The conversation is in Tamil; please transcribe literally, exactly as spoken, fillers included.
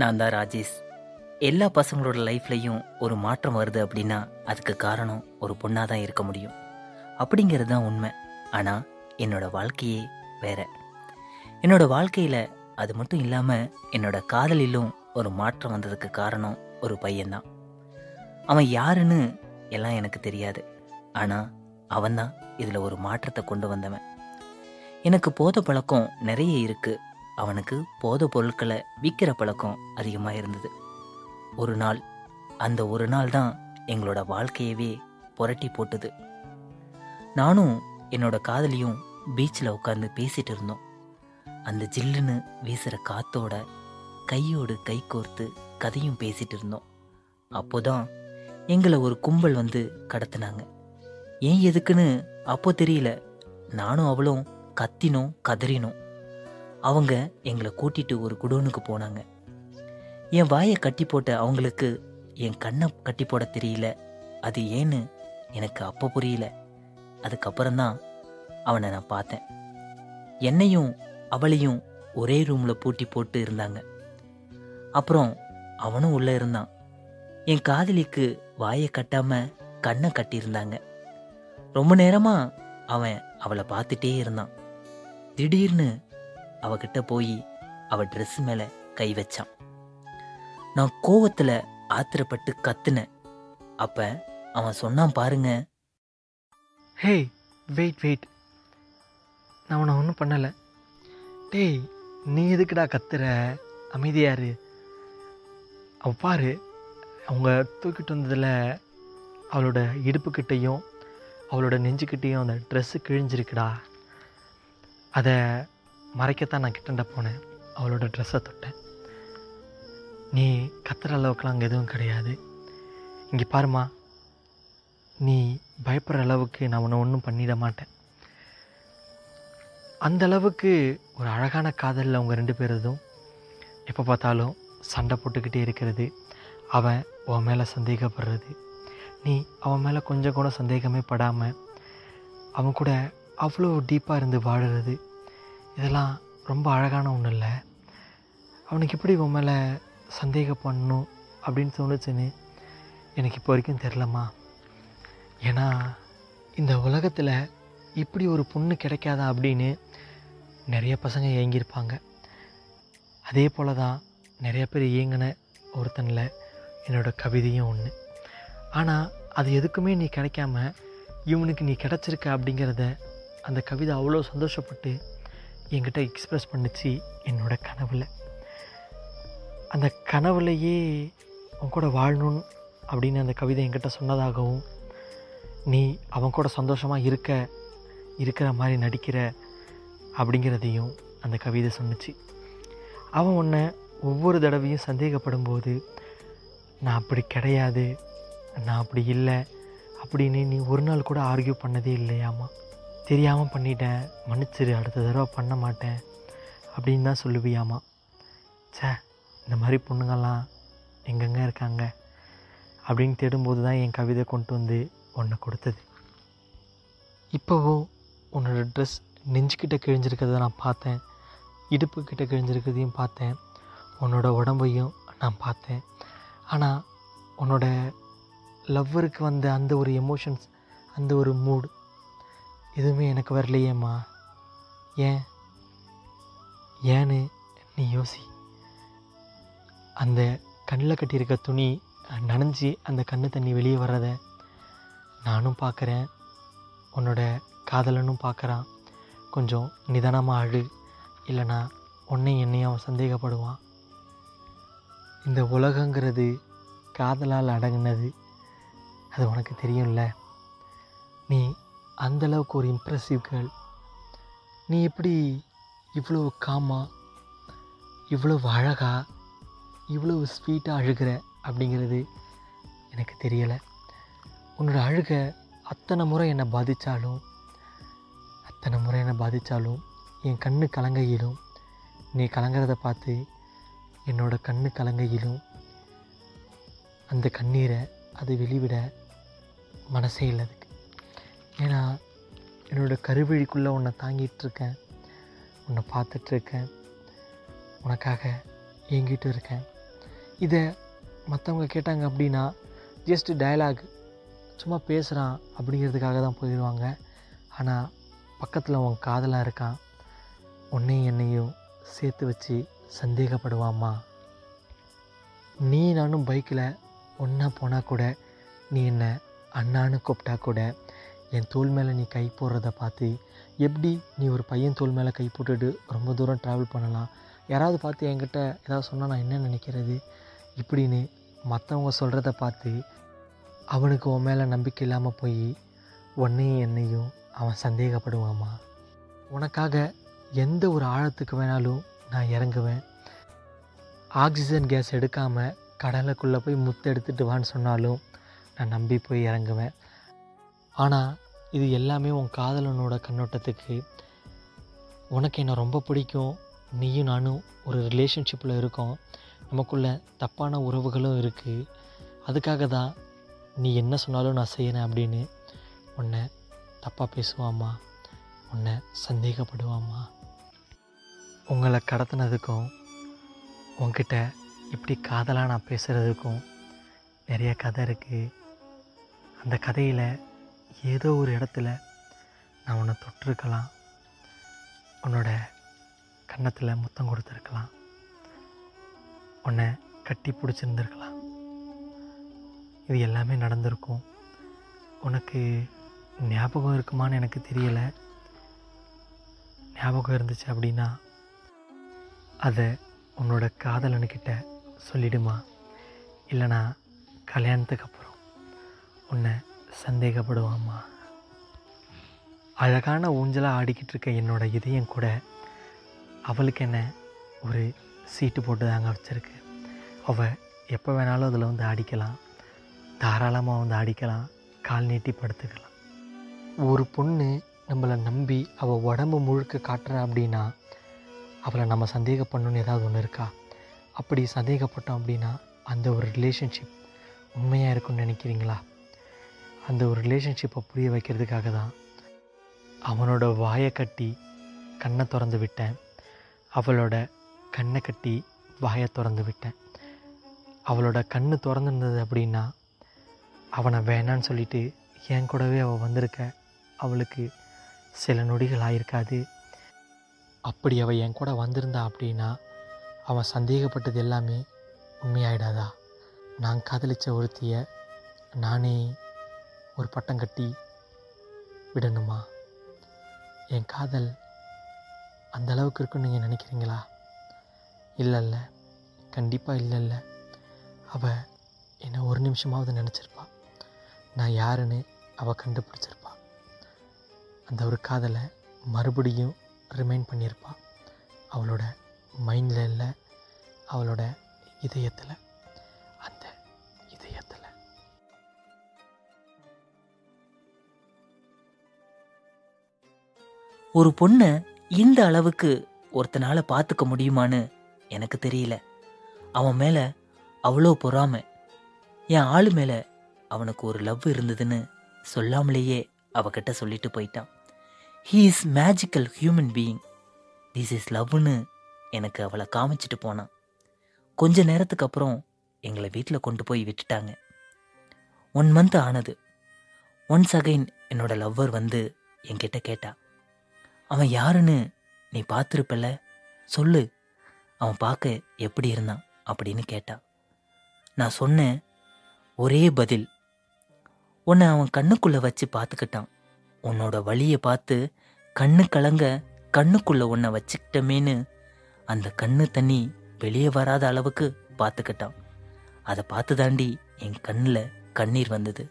நான் தான் ராஜேஷ். எல்லா பசங்களோட லைஃப்லையும் ஒரு மாற்றம் வருது அப்படின்னா அதுக்கு காரணம் ஒரு பொண்ணாக தான் இருக்க முடியும் அப்படிங்கிறது தான் உண்மை. ஆனால் என்னோடய வாழ்க்கையே வேறு. என்னோடய வாழ்க்கையில் அது மட்டும் இல்லாமல் என்னோடய காதலிலும் ஒரு மாற்றம் வந்ததுக்கு காரணம் ஒரு பையன்தான். அவன் யாருன்னு எல்லாம் எனக்கு தெரியாது, ஆனால் அவன்தான் இதில் ஒரு மாற்றத்தை கொண்டு வந்தவன். எனக்கு போதை பழக்கம் நிறைய இருக்குது, அவனுக்கு போதை பொருட்களை விற்கிற பழக்கம் அதிகமாக இருந்தது. ஒரு நாள், அந்த ஒரு நாள் தான் எங்களோட வாழ்க்கையவே புரட்டி போட்டுது. நானும் என்னோட காதலியும் பீச்சில் உட்காந்து பேசிகிட்டு இருந்தோம். அந்த ஜில்லுன்னு வீசுகிற காற்றோட கையோடு கை கோர்த்து கதையும் பேசிகிட்டு இருந்தோம். அப்போ தான் எங்களை ஒரு கும்பல் வந்து கடத்தினாங்க. ஏன் எதுக்குன்னு அப்போ தெரியல. நானும் அவளும் கத்தினோம், கதறினோம். அவங்க எங்களை கூட்டிகிட்டு ஒரு குடோனுக்கு போனாங்க. என் வாயை கட்டி போட்ட அவங்களுக்கு என் கண்ணை கட்டி போட தெரியல. அது ஏன்னு எனக்கு அப்போ புரியல. அதுக்கப்புறம்தான் அவனை நான் பார்த்தேன். என்னையும் அவளையும் ஒரே ரூமில் பூட்டி போட்டு இருந்தாங்க. அப்புறம் அவனும் உள்ளே இருந்தான். என் காதலிக்கு வாயை கட்டாமல் கண்ணை கட்டியிருந்தாங்க. ரொம்ப நேரமாக அவன் அவளை பார்த்துட்டே இருந்தான். திடீர்னு அவகிட்ட போய் அவள் ட்ரெஸ் மேலே கை வச்சான். நான் கோவத்தில் ஆத்திரப்பட்டு கத்துனேன். அப்போ அவன் சொன்னான், பாருங்க. ஹே வெயிட் வெயிட், நான் உன்னை ஒன்றும் பண்ணலை. டேய், நீ எதுக்குடா கத்துற, அமைதியாரு. அவள் பாரு, அவங்க தூக்கிட்டு வந்ததில் அவளோட இடுப்புக்கிட்டையும் அவளோட நெஞ்சுக்கிட்டையும் அந்த ட்ரெஸ்ஸு கிழிஞ்சிருக்குடா. அதை மறைக்கத்தான் நான் கிட்டண்ட போனேன், அவளோட ட்ரெஸ்ஸை தொட்டேன். நீ கத்துற அளவுக்குலாம் அங்கே எதுவும் கிடையாது. இங்கே பாருமா, நீ பயப்படுற அளவுக்கு நான் உன்னை ஒன்றும் பண்ணிட மாட்டேன். அந்த அளவுக்கு ஒரு அழகான காதலில் அவங்க ரெண்டு பேரும் எப்போ பார்த்தாலும் சண்டை போட்டுக்கிட்டே இருக்கிறது. அவன் உன் மேலே சந்தேகப்படுறது, நீ அவன் மேலே கொஞ்சம் கூட சந்தேகமே படாமல் அவன் கூட அவ்வளோ டீப்பாக இருந்து வாடுறது, இதெல்லாம் ரொம்ப அழகான ஒன்றும் இல்லை. அவனுக்கு எப்படி உன் மேலே சந்தேகம் பண்ணணும் அப்படின்னு தோணுச்சுன்னு எனக்கு இப்போ வரைக்கும் தெரிலம்மா. ஏன்னா இந்த உலகத்தில் இப்படி ஒரு பொண்ணு கிடைக்காதா அப்படின்னு நிறைய பசங்க ஏங்கியிருப்பாங்க. அதே போல் தான் நிறைய பேர் ஏங்கின ஒருத்தனில் என்னோடய கவிதையும் ஒன்று. ஆனால் அது எதுக்குமே நீ கிடைக்காம இவனுக்கு நீ கிடச்சிருக்க அப்படிங்கிறத அந்த கவிதை அவ்வளோ சந்தோஷப்பட்டு என்கிட்ட எக்ஸ்ப்ரெஸ் பண்ணிச்சு என்னோட கனவில். அந்த கனவுலையே அவன் கூட வாழணும் அப்படின்னு அந்த கவிதை என்கிட்ட சொன்னதாகவும், நீ அவன் கூட சந்தோஷமாக இருக்க இருக்கிற மாதிரி நடிக்கிற அப்படிங்கிறதையும் அந்த கவிதை சொன்னிச்சு. அவன் உன்னை ஒவ்வொரு தடவையும் சந்தேகப்படும் போது நான் அப்படி கிடையாது, நான் அப்படி இல்லை அப்படின்னு நீ ஒரு நாள் கூட ஆர்கியூ பண்ணதே இல்லையாம்மா. தெரியாமல் பண்ணிட்டேன், மன்னிச்சிரு, அடுத்த தடவை பண்ண மாட்டேன் அப்படின்னு தான் சொல்லுவியாம்மா. சே, இந்த மாதிரி பொண்ணுங்கள்லாம் எங்கெங்க இருக்காங்க அப்படின்னு தேடும்போது தான் என் கவிதை கொண்டு வந்து உன்னை கொடுத்தது. இப்போவும் உன்னோட ட்ரெஸ் நெஞ்சுக்கிட்ட கிழிஞ்சிருக்கிறத நான் பார்த்தேன், இடுப்புக்கிட்ட கிழிஞ்சிருக்கிறதையும் பார்த்தேன், உன்னோட உடம்பையும் நான் பார்த்தேன். ஆனால் உன்னோட லவ்வருக்கு வந்த அந்த ஒரு எமோஷன்ஸ், அந்த ஒரு மூடு எதுவுமே எனக்கு வரலையேம்மா. ஏன் ஏன்னு நீ யோசி. அந்த கண்ணில் கட்டியிருக்க துணி நனைஞ்சி அந்த கண்ணு தண்ணி வெளியே வர்றத நானும் பார்க்குறேன், உன்னோட காதலனும் பார்க்குறான். கொஞ்சம் நிதானமாக அழு, இல்லைனா உன்னை என்னையும் அவன் சந்தேகப்படுவான். இந்த உலகங்கிறது காதலால் அடங்கினது, அது உனக்கு தெரியும்ல. நீ அந்தளவுக்கு ஒரு இம்ப்ரெசிவ் கேர்ள். நீ எப்படி இவ்வளோ காமாக, இவ்வளோ அழகாக, இவ்வளோ ஸ்வீட்டாக அழுகிற அப்படிங்கிறது எனக்கு தெரியலை. உன்னோட அழுகை அத்தனை முறை என்னை பாதித்தாலும் அத்தனை முறை என்னை பாதித்தாலும் என் கண்ணு கலங்கையிலும் நீ கலங்கிறத பார்த்து என்னோட கண்ணு கலங்கையிலும் அந்த கண்ணீரை அதை வெளிவிட மனசே இல்லை. அதுக்கு ஏன்னா என்னோடய கருவிழிக்குள்ளே உன்னை தாங்கிட்டுருக்கேன், உன்னை பார்த்துட்ருக்கேன், உனக்காக ஏங்கிட்டு இருக்கேன். இதை மற்றவங்க கேட்டாங்க அப்படின்னா ஜஸ்ட்டு டயலாக் சும்மா பேசுகிறான் அப்படிங்கிறதுக்காக தான் போயிடுவாங்க. ஆனால் பக்கத்தில் உன் காதலாக இருக்கான், உன்னையும் என்னையும் சேர்த்து வச்சு சந்தேகப்படுவாம்மா. நீ நானும் பைக்கில் ஒன்றா போனால் கூட, நீ என்னை அண்ணான்னு கூப்பிட்டா கூட, என் தோல் மேலே நீ கை போடுறத பார்த்து எப்படி நீ ஒரு பையன் தோல் மேலே கை போட்டுட்டு ரொம்ப தூரம் ட்ராவல் பண்ணலாம், யாராவது பார்த்து என்கிட்ட ஏதாவது சொன்னால் நான் என்ன நினைக்கிறது இப்படின்னு மற்றவங்க சொல்கிறத பார்த்து அவனுக்கு உன் மேலே நம்பிக்கை இல்லாமல் போய் உன்னையும் என்னையும் அவன் சந்தேகப்படுவாம்மா. உனக்காக எந்த ஒரு ஆழத்துக்கு வேணாலும் நான் இறங்குவேன், ஆக்சிஜன் கேஸ் எடுக்காமல் கடலுக்குள்ளே போய் முத்து எடுத்துகிட்டு வான்னு சொன்னாலும் நான் நம்பி போய் இறங்குவேன். ஆனால் இது எல்லாமே உன் காதலனோட கண்ணோட்டத்துக்கு. உனக்கு என்ன ரொம்ப பிடிக்கும், நீயும் நானும் ஒரு ரிலேஷன்ஷிப்பில் இருக்கோம், நமக்குள்ளே தப்பான உறவுகளும் இருக்குது, அதுக்காக தான் நீ என்ன சொன்னாலும் நான் செய்கிறேன் அப்படின்னு உன்னை தப்பாக பேசுவாம்மா, உன்னை சந்தேகப்படுவாம்மா. உங்களை கடத்தினதுக்கும் உன்கிட்ட இப்படி காதலாக நான் பேசுகிறதுக்கும் நிறைய கதை இருக்குது. அந்த கதையில் ஏதோ ஒரு இடத்துல நான் உன்னை தொட்டிருக்கலாம், உன்னோட கன்னத்தில் முத்தம் கொடுத்துருக்கலாம், உன்னை கட்டி பிடிச்சிருந்துருக்கலாம். இது எல்லாமே நடந்திருக்கும். உனக்கு ஞாபகம் இருக்குமான்னு எனக்கு தெரியலை. ஞாபகம் இருந்துச்சு அப்படின்னா அதை உன்னோட காதலனுக்கிட்ட சொல்லிடுமா, இல்லைனா கல்யாணத்துக்கு அப்புறம் உன்னை சந்தேகப்படுவாம்மா. அழகான ஊஞ்சலாக ஆடிக்கிட்டு இருக்க என்னோட இதயம் கூட அவளுக்கு என்ன ஒரு சீட்டு போட்டு தாங்க வச்சுருக்கு. அவள் எப்போ வேணாலும் அதில் வந்து ஆடிக்கலாம், தாராளமாக வந்து ஆடிக்கலாம், கால் நீட்டி படுத்துக்கலாம். ஒரு பொண்ணு நம்மளை நம்பி அவள் உடம்பு முழுக்க காட்டுறா அப்படின்னா அவளை நம்ம சந்தேகப்படணுன்னு ஏதாவது ஒன்று இருக்கா? அப்படி சந்தேகப்பட்டோம் அப்படின்னா அந்த ஒரு ரிலேஷன்ஷிப் உண்மையாக இருக்குன்னு நினைக்கிறீங்களா? அந்த ஒரு ரிலேஷன்ஷிப்பை புரிய வைக்கிறதுக்காக தான் அவனோட வாயை கட்டி கண்ணை திறந்து விட்டேன், அவளோட கண்ணை கட்டி வாயை திறந்து விட்டேன். அவளோட கண்ணு திறந்துருந்தது அப்படின்னா அவனை வேணான்னு சொல்லிட்டு என் கூடவே அவள் வந்திருக்க அவளுக்கு சில நொடிகள் ஆயிருக்காது. அப்படி அவள் என் கூட வந்திருந்தா அப்படின்னா அவன் சந்தேகப்பட்டது எல்லாமே உண்மையாயிடாதா? நான் காதலித்த ஒருத்தியை நானே ஒரு பட்டம் கட்டி விடணுமா? என் காதல் அந்த அளவுக்கு இருக்குன்னு நீங்கள் நினைக்கிறீங்களா? இல்லை இல்லை, கண்டிப்பாக இல்லை இல்லை. அவள் என்னை ஒரு நிமிஷமாவது நினச்சிருப்பா, நான் யாருன்னு அவள் கண்டுபிடிச்சிருப்பா, அந்த ஒரு காதலை மறுபடியும் ரிமைண்ட் பண்ணியிருப்பா. அவளோட மைண்டில் இல்லை, அவளோட இதயத்தில், அந்த இதயத்தில். ஒரு பொண்ணை இந்த அளவுக்கு ஒருத்தனால பார்த்துக்க முடியுமான்னு எனக்கு தெரியல. அவன் மேலே அவ்வளோ பொறாமை. என் ஆளு மேலே அவனுக்கு ஒரு லவ் இருந்ததுன்னு சொல்லாமலேயே அவகிட்ட சொல்லிட்டு போயிட்டான். He is magical human being, this is லவ்னு எனக்கு அவளை காமிச்சிட்டு போனான். கொஞ்ச நேரத்துக்கு அப்புறம் எங்களை வீட்டில் கொண்டு போய் விட்டுட்டாங்க. ஒன் மந்த் ஆனது. ஒன்ஸ் அகைன் என்னோட லவ்வர் வந்து என்கிட்ட கேட்டா, அவன் யாருன்னு நீ பார்த்துருப்பல, சொல்லு, அவன் பார்க்க எப்படி இருந்தான் அப்படின்னு கேட்டான். நான் சொன்னேன் ஒரே பதில், உன்னை அவன் கண்ணுக்குள்ளே வச்சு பார்த்துக்கிட்டான், உன்னோட வழியை பார்த்து கண்ணு கலங்க கண்ணுக்குள்ளே உன்னை வச்சுக்கிட்டமேன்னு அந்த கண்ணு தண்ணி வெளியே வராத அளவுக்கு பார்த்துக்கிட்டான். அதை பார்த்து தாண்டி என் கண்ணில் கண்ணீர் வந்தது.